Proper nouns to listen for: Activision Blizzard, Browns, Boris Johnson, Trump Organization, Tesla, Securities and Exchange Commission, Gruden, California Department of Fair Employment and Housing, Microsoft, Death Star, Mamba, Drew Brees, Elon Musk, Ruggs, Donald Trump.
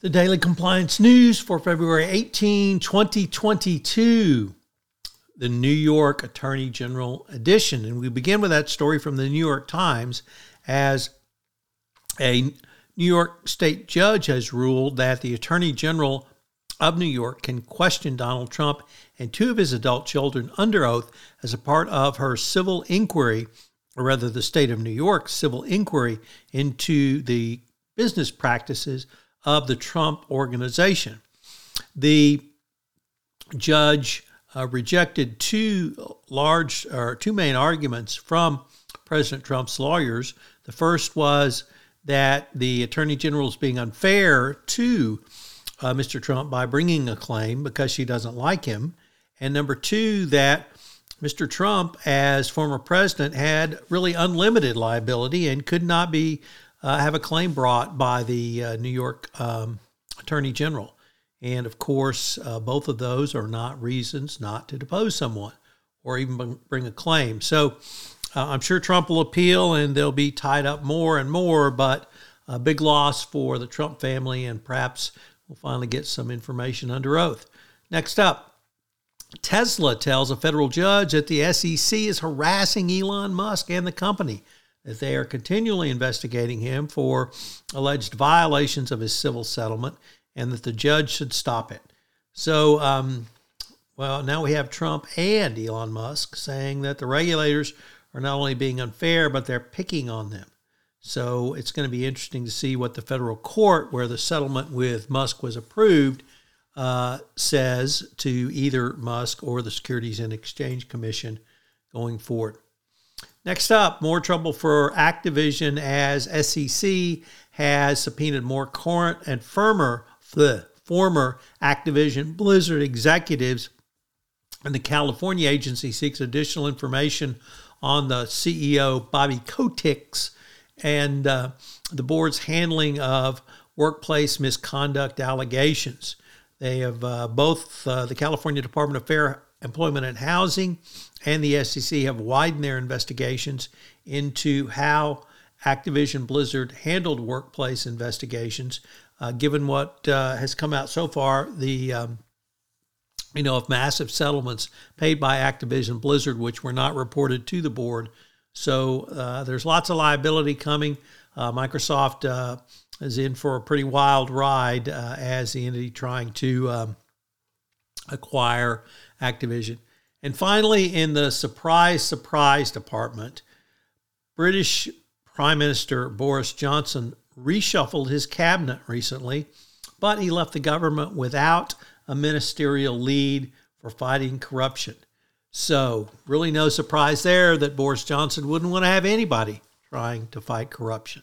The Daily Compliance News for February 18, 2022, the New York Attorney General edition. And we begin with that story from the New York Times, as a New York state judge has ruled that the Attorney General of New York can question Donald Trump and two of his adult children under oath as a part of her civil inquiry, or rather the state of New York's civil inquiry into the business practices of the Trump Organization. The judge rejected two main arguments from President Trump's lawyers. The first was that the Attorney General is being unfair to Mr. Trump by bringing a claim because she doesn't like him. And number two, that Mr. Trump, as former president, had really unlimited liability and could not be have a claim brought by the New York Attorney General. And of course, both of those are not reasons not to depose someone or even bring a claim. So I'm sure Trump will appeal and they'll be tied up more and more, but a big loss for the Trump family, and perhaps we'll finally get some information under oath. Next up, Tesla tells a federal judge that the SEC is harassing Elon Musk and the company, that they are continually investigating him for alleged violations of his civil settlement, and that the judge should stop it. So, now we have Trump and Elon Musk saying that the regulators are not only being unfair, but they're picking on them. So it's going to be interesting to see what the federal court, where the settlement with Musk was approved, says to either Musk or the Securities and Exchange Commission going forward. Next up, more trouble for Activision as SEC has subpoenaed more current and former Activision Blizzard executives, and the California agency seeks additional information on the CEO, Bobby Kotick's, and the board's handling of workplace misconduct allegations. They have both the California Department of Fair Employment and Housing and the SEC have widened their investigations into how Activision Blizzard handled workplace investigations. Given what has come out so far, the of massive settlements paid by Activision Blizzard, which were not reported to the board. So there's lots of liability coming. Microsoft is in for a pretty wild ride as the entity trying to acquire Activision. And finally, in the surprise department, British Prime Minister Boris Johnson reshuffled his cabinet recently, but he left the government without a ministerial lead for fighting corruption. So really no surprise there that Boris Johnson wouldn't want to have anybody trying to fight corruption.